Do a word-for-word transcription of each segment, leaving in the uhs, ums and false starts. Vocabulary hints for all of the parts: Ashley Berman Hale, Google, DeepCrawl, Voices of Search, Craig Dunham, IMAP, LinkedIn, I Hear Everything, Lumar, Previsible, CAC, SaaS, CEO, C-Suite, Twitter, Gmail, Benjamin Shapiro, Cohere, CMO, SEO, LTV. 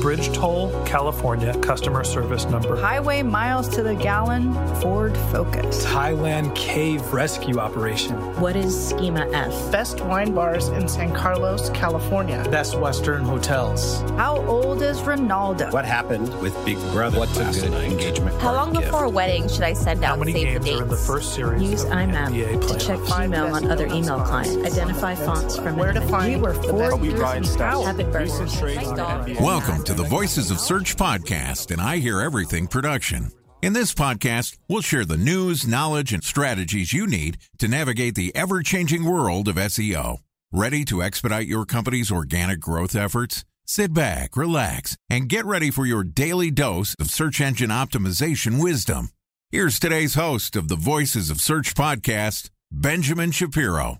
Bridge toll, California, customer service number. Highway miles to the gallon, Ford Focus. Thailand cave rescue operation. What is Schema F? Best wine bars in San Carlos, California. Best Western hotels. How old is Ronaldo? What happened with Big Brother? What's a good engagement? How long before a wedding should I send out save the dates? How many games are in the first series? Use I M A P to check Gmail on other email clients. Identify fonts from where to find. We were four years out. Habit burgers. Welcome to to the Voices of Search podcast, and I Hear Everything production. In this podcast, we'll share the news, knowledge, and strategies you need to navigate the ever-changing world of S E O. Ready to expedite your company's organic growth efforts? Sit back, relax, and get ready for your daily dose of search engine optimization wisdom. Here's today's host of the Voices of Search podcast, Benjamin Shapiro.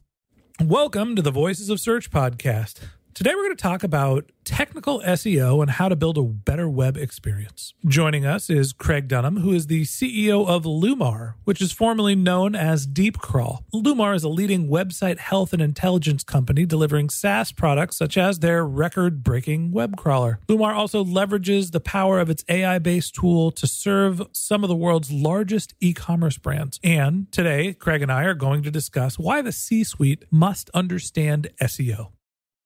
Welcome to the Voices of Search podcast. Today, we're going to talk about technical S E O and how to build a better web experience. Joining us is Craig Dunham, who is the C E O of Lumar, which is formerly known as DeepCrawl. Lumar is a leading website health and intelligence company delivering SaaS products such as their record-breaking web crawler. Lumar also leverages the power of its A I-based tool to serve some of the world's largest e-commerce brands. And today, Craig and I are going to discuss why the C-Suite must understand S E O.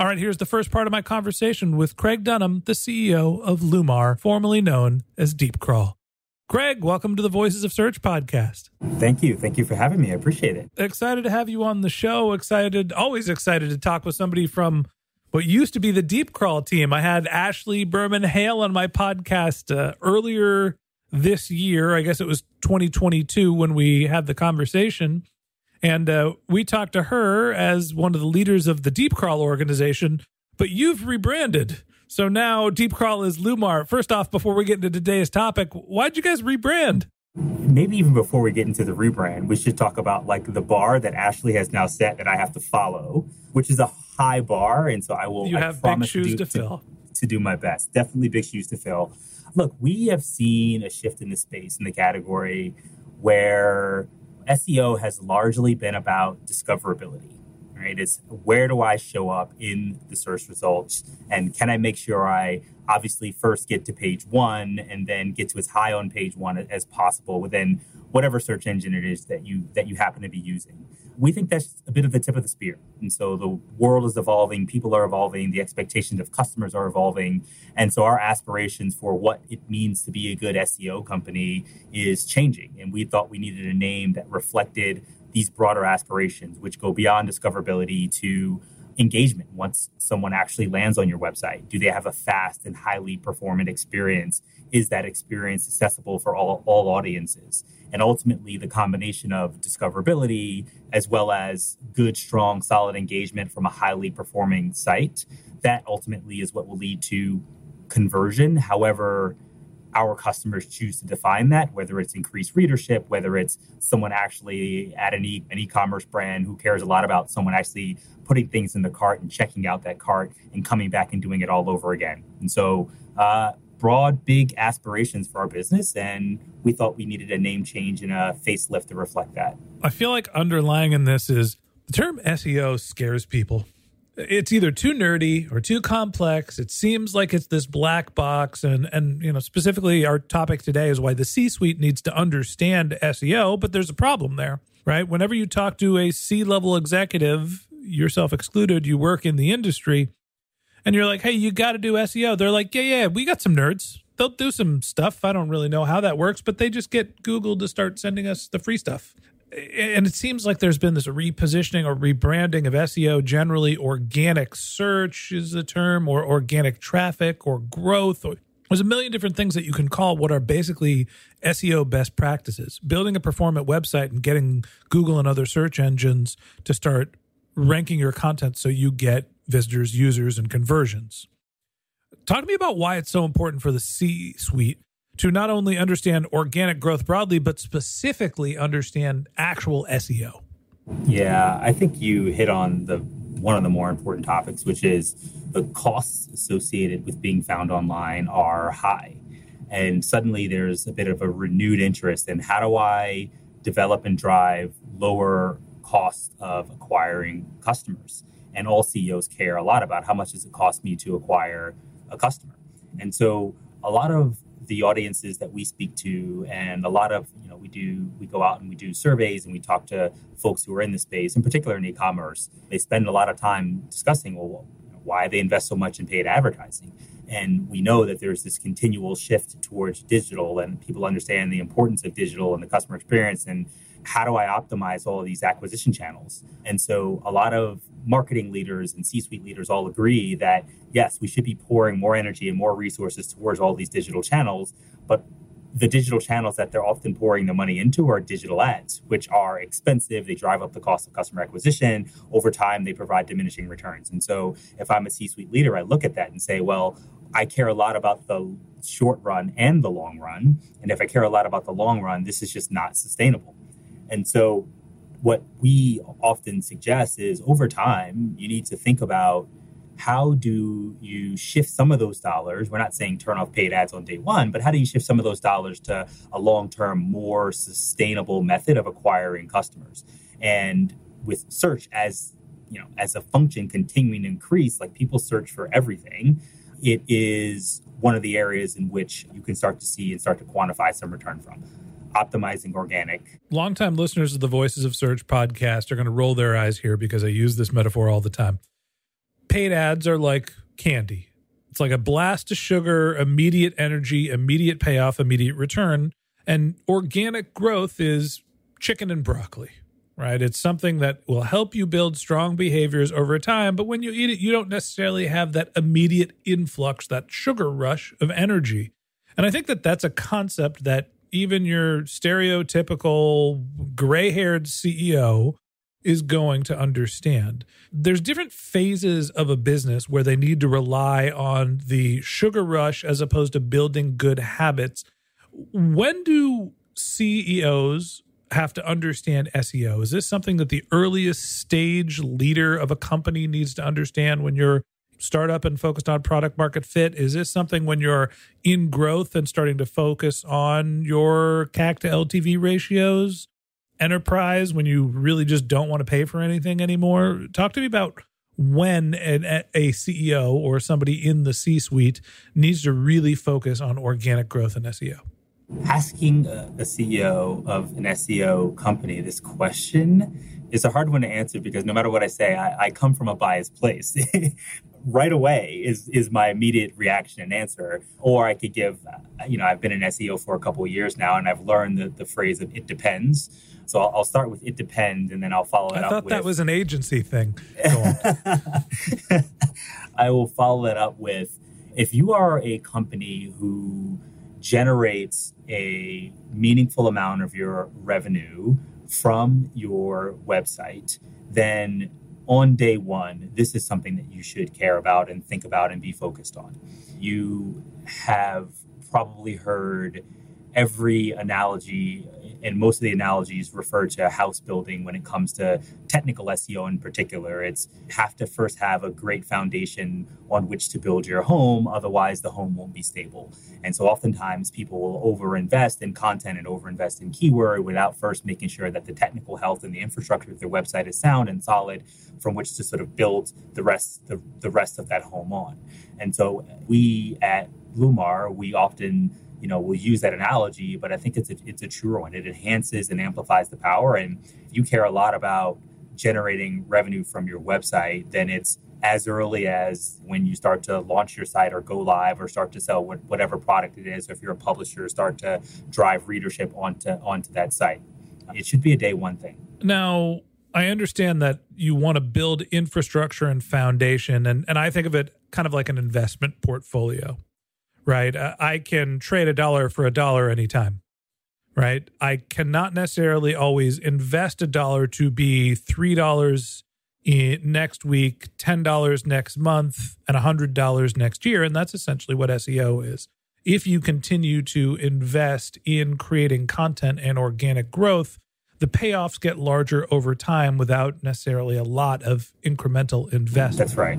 All right, here's the first part of my conversation with Craig Dunham, the C E O of Lumar, formerly known as DeepCrawl. Craig, welcome to the Voices of Search podcast. Thank you. Thank you for having me. I appreciate it. Excited to have you on the show. Excited, always excited to talk with somebody from what used to be the DeepCrawl team. I had Ashley Berman Hale on my podcast uh, earlier this year. I guess it was twenty twenty-two when we had the conversation. And uh, we talked to her as one of the leaders of the DeepCrawl organization, but you've rebranded. So now DeepCrawl is Lumar. First off, before we get into today's topic, why'd you guys rebrand? Maybe even before we get into the rebrand, we should talk about like the bar that Ashley has now set that I have to follow, which is a high bar. And so I will you I have promise big shoes to, do, to fill. To, to do my best. Definitely big shoes to fill. Look, we have seen a shift in the space, in the category where S E O has largely been about discoverability, right? It's where do I show up in the search results? And can I make sure I obviously first get to page one and then get to as high on page one as possible within whatever search engine it is that you that you happen to be using? We think that's a bit of the tip of the spear. And so the world is evolving, people are evolving, the expectations of customers are evolving. And so our aspirations for what it means to be a good S E O company is changing. And we thought we needed a name that reflected these broader aspirations, which go beyond discoverability to engagement. Once someone actually lands on your website, do they have a fast and highly performant experience? Is that experience accessible for all, all audiences? And ultimately, the combination of discoverability as well as good, strong, solid engagement from a highly performing site, that ultimately is what will lead to conversion. However, our customers choose to define that, whether it's increased readership, whether it's someone actually at an, e- an e-commerce brand who cares a lot about someone actually putting things in the cart and checking out that cart and coming back and doing it all over again. And so uh, broad, big aspirations for our business. And we thought we needed a name change and a facelift to reflect that. I feel like underlying in this is the term S E O scares people. It's either too nerdy or too complex. It seems like it's this black box. And, and you know, specifically our topic today is why the C-suite needs to understand S E O, but there's a problem there, right? Whenever you talk to a C-level executive, yourself excluded, you work in the industry, and you're like, hey, you got to do S E O. They're like, yeah, yeah, we got some nerds. They'll do some stuff. I don't really know how that works, but they just get Google to start sending us the free stuff. And it seems like there's been this repositioning or rebranding of S E O generally. Organic search is the term, or organic traffic, or growth. Or there's a million different things that you can call what are basically S E O best practices. Building a performant website and getting Google and other search engines to start ranking your content so you get visitors, users, and conversions. Talk to me about why it's so important for the C-suite to not only understand organic growth broadly, but specifically understand actual S E O. Yeah, I think you hit on the one of the more important topics, which is the costs associated with being found online are high. And suddenly there's a bit of a renewed interest in how do I develop and drive lower costs of acquiring customers? And all C E Os care a lot about how much does it cost me to acquire a customer. And so a lot of the audiences that we speak to, and a lot of, you know, we do, we go out and we do surveys and we talk to folks who are in the space, in particular in e-commerce. They spend a lot of time discussing, well, why they invest so much in paid advertising. And we know that there's this continual shift towards digital, and people understand the importance of digital and the customer experience, and how do I optimize all of these acquisition channels? And so a lot of marketing leaders and C-suite leaders all agree that, yes, we should be pouring more energy and more resources towards all these digital channels, but the digital channels that they're often pouring the money into are digital ads, which are expensive. They drive up the cost of customer acquisition. Over time, they provide diminishing returns. And so if I'm a C-suite leader, I look at that and say, well, I care a lot about the short run and the long run. And if I care a lot about the long run, this is just not sustainable. And so what we often suggest is over time, you need to think about how do you shift some of those dollars? We're not saying turn off paid ads on day one, but how do you shift some of those dollars to a long-term, more sustainable method of acquiring customers? And with search as, you know, as a function continuing to increase, like people search for everything, it is one of the areas in which you can start to see and start to quantify some return from. Optimizing organic. Longtime listeners of the Voices of Search podcast are going to roll their eyes here because I use this metaphor all the time. Paid ads are like candy. It's like a blast of sugar, immediate energy, immediate payoff, immediate return. And organic growth is chicken and broccoli, right? It's something that will help you build strong behaviors over time. But when you eat it, you don't necessarily have that immediate influx, that sugar rush of energy. And I think that that's a concept that even your stereotypical gray-haired C E O is going to understand. There's different phases of a business where they need to rely on the sugar rush as opposed to building good habits. When do C E Os have to understand S E O? Is this something that the earliest stage leader of a company needs to understand when you're startup and focused on product market fit? Is this something when you're in growth and starting to focus on your C A C to L T V ratios? Enterprise, when you really just don't want to pay for anything anymore? Talk to me about when an, a C E O or somebody in the C-suite needs to really focus on organic growth and S E O. Asking a C E O of an S E O company this question is a hard one to answer because no matter what I say, I, I come from a biased place. Right away is is my immediate reaction and answer. Or I could give, you know, I've been in S E O for a couple of years now, and I've learned the, the phrase of it depends. So I'll, I'll start with it depends, and then I'll follow it up with... I thought that was an agency thing. Go on. I will follow it up with, if you are a company who generates a meaningful amount of your revenue from your website, then on day one, this is something that you should care about and think about and be focused on. You have probably heard every analogy and most of the analogies refer to house building when it comes to technical S E O in particular. It's have to first have a great foundation on which to build your home. Otherwise, the home won't be stable. And so oftentimes people will overinvest in content and overinvest in keyword without first making sure that the technical health and the infrastructure of their website is sound and solid from which to sort of build the rest, the, the rest of that home on. And so we at Lumar, we often you know, we'll use that analogy, but I think it's a, it's a true one. It enhances and amplifies the power. And if you care a lot about generating revenue from your website, then it's as early as when you start to launch your site or go live or start to sell whatever product it is. Or if you're a publisher, start to drive readership onto onto that site. It should be a day one thing. Now, I understand that you want to build infrastructure and foundation. And, and I think of it kind of like an investment portfolio. Right? I can trade a dollar for a dollar anytime, right? I cannot necessarily always invest a dollar to be three dollars next week, ten dollars next month, and one hundred dollars next year. And that's essentially what S E O is. If you continue to invest in creating content and organic growth, the payoffs get larger over time without necessarily a lot of incremental investment. That's right.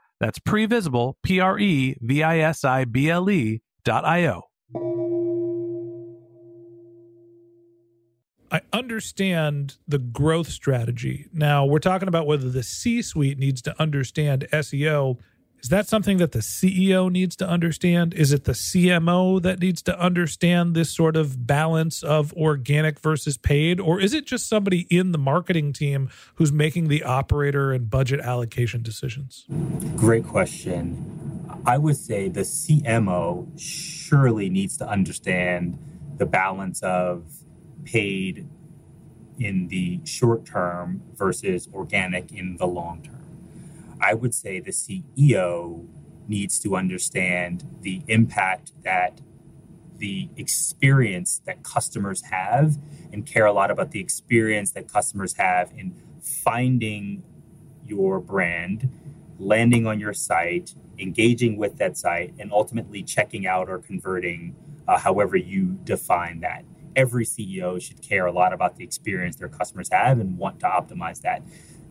That's Previsible, P R E V I S I B L E dot I-O. I understand the growth strategy. Now, we're talking about whether the C-suite needs to understand S E O. Is that something that the C E O needs to understand? Is it the C M O that needs to understand this sort of balance of organic versus paid? Or is it just somebody in the marketing team who's making the operator and budget allocation decisions? Great question. I would say the C M O surely needs to understand the balance of paid in the short term versus organic in the long term. I would say the C E O needs to understand the impact that the experience that customers have and care a lot about the experience that customers have in finding your brand, landing on your site, engaging with that site, and ultimately checking out or converting, uh, however you define that. Every C E O should care a lot about the experience their customers have and want to optimize that.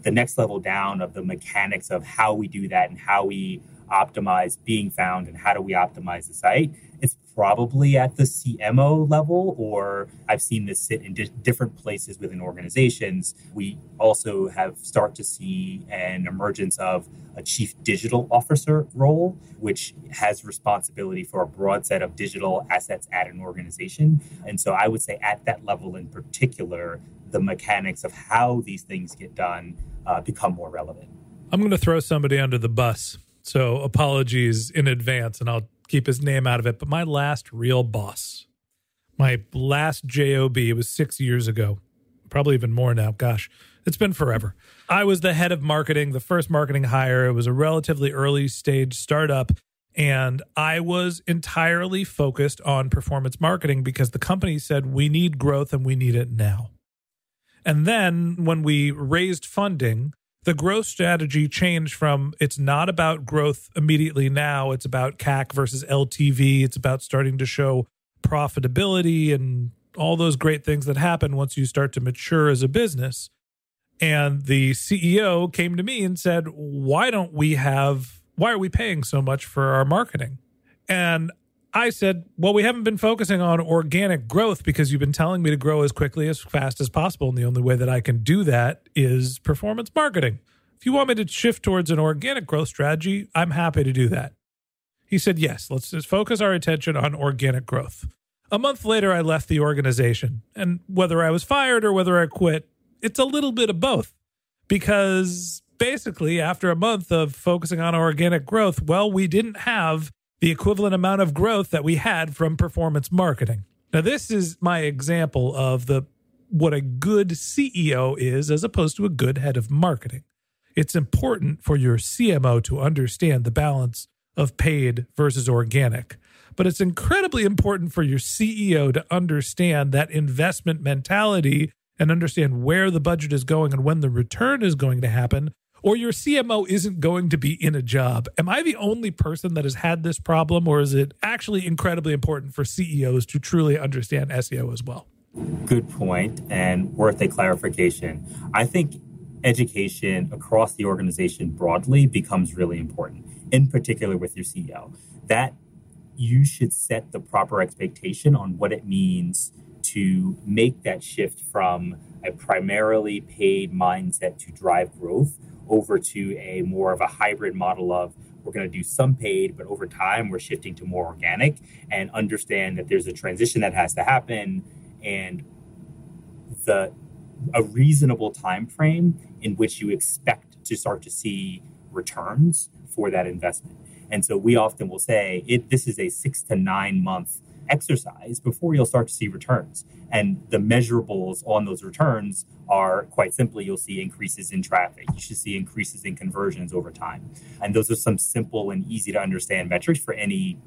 The next level down of the mechanics of how we do that and how we optimize being found and how do we optimize the site, it's probably at the C M O level, or I've seen this sit in di- different places within organizations. We also have start to see an emergence of a chief digital officer role, which has responsibility for a broad set of digital assets at an organization. And so I would say at that level in particular, the mechanics of how these things get done uh, become more relevant. I'm going to throw somebody under the bus, so apologies in advance, and I'll keep his name out of it. But my last real boss, my last J O B, it was six years ago, probably even more now. Gosh, it's been forever. I was the head of marketing, the first marketing hire. It was a relatively early stage startup, and I was entirely focused on performance marketing because the company said, we need growth and we need it now. And then when we raised funding, the growth strategy changed from it's not about growth immediately now. It's about C A C versus L T V. It's about starting to show profitability and all those great things that happen once you start to mature as a business. And the C E O came to me and said, why don't we have, why are we paying so much for our marketing? And I said, well, we haven't been focusing on organic growth because you've been telling me to grow as quickly, as fast as possible. And the only way that I can do that is performance marketing. If you want me to shift towards an organic growth strategy, I'm happy to do that. He said, yes, let's just focus our attention on organic growth. A month later, I left the organization. And whether I was fired or whether I quit, it's a little bit of both. Because basically, after a month of focusing on organic growth, well, we didn't have the equivalent amount of growth that we had from performance marketing. Now, this is my example of the what a good C E O is as opposed to a good head of marketing. It's important for your C M O to understand the balance of paid versus organic, but it's incredibly important for your C E O to understand that investment mentality and understand where the budget is going and when the return is going to happen, or your C M O isn't going to be in a job. Am I the only person that has had this problem, or is it actually incredibly important for C E Os to truly understand S E O as well? Good point, and worth a clarification. I think education across the organization broadly becomes really important, in particular with your C E O. That you should set the proper expectation on what it means to make that shift from a primarily paid mindset to drive growth over to a more of a hybrid model of we're going to do some paid, but over time we're shifting to more organic, and understand that there's a transition that has to happen and the a reasonable time frame in which you expect to start to see returns for that investment. And so we often will say it, this is a six to nine month exercise before you'll start to see returns. And the measurables on those returns are quite simply, you'll see increases in traffic. You should see increases in conversions over time. And those are some simple and easy to understand metrics for any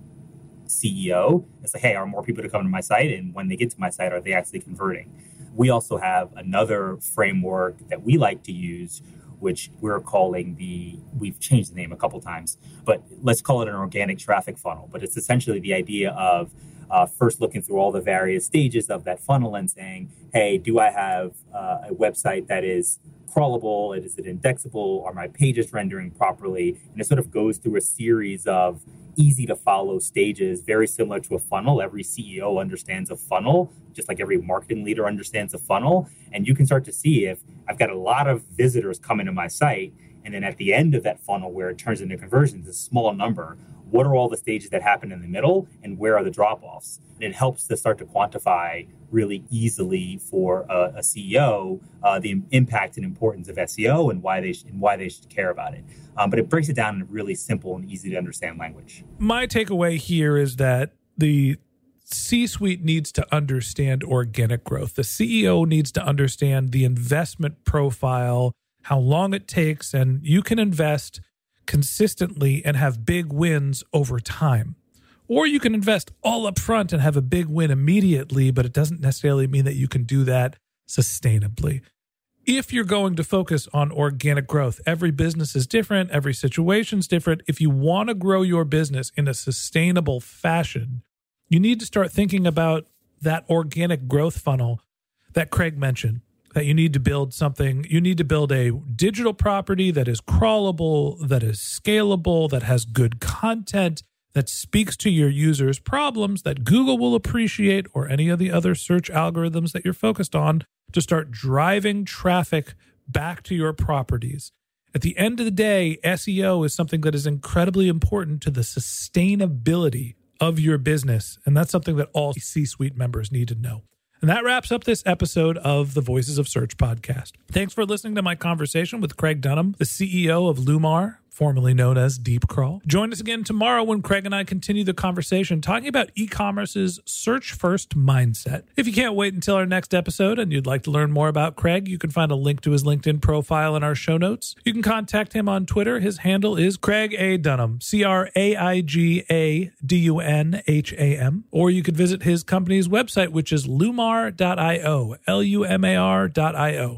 C E O. It's like, hey, are more people to come to my site? And when they get to my site, are they actually converting? We also have another framework that we like to use, which we're calling the, we've changed the name a couple times, but let's call it an organic traffic funnel. But it's essentially the idea of Uh, first looking through all the various stages of that funnel and saying, hey, do I have uh, a website that is crawlable? Is it indexable? Are my pages rendering properly? And it sort of goes through a series of easy to follow stages, very similar to a funnel. Every C E O understands a funnel, just like every marketing leader understands a funnel. And you can start to see if I've got a lot of visitors coming to my site, and then at the end of that funnel where it turns into conversions, a small number. What are all the stages that happen in the middle, and where are the drop-offs? And it helps to start to quantify really easily for a, a C E O uh, the impact and importance of S E O and why they sh- and why they should care about it. Um, but it breaks it down in a really simple and easy to understand language. My takeaway here is that the C-suite needs to understand organic growth. The C E O needs to understand the investment profile, how long it takes, and you can invest consistently and have big wins over time. Or you can invest all up front and have a big win immediately, but it doesn't necessarily mean that you can do that sustainably. If you're going to focus on organic growth, every business is different, every situation is different. If you want to grow your business in a sustainable fashion, you need to start thinking about that organic growth funnel that Craig mentioned. That you need to build something, you need to build a digital property that is crawlable, that is scalable, that has good content, that speaks to your users' problems, that Google will appreciate, or any of the other search algorithms that you're focused on, to start driving traffic back to your properties. At the end of the day, S E O is something that is incredibly important to the sustainability of your business. And that's something that all C-suite members need to know. And that wraps up this episode of the Voices of Search podcast. Thanks for listening to my conversation with Craig Dunham, the C E O of Lumar, formerly known as DeepCrawl. Join us again tomorrow when Craig and I continue the conversation talking about e-commerce's search-first mindset. If you can't wait until our next episode and you'd like to learn more about Craig, you can find a link to his LinkedIn profile in our show notes. You can contact him on Twitter. His handle is Craig A. Dunham, C R A I G A D U N H A M. Or you could visit his company's website, which is lumar dot io, L U M A R dot I O.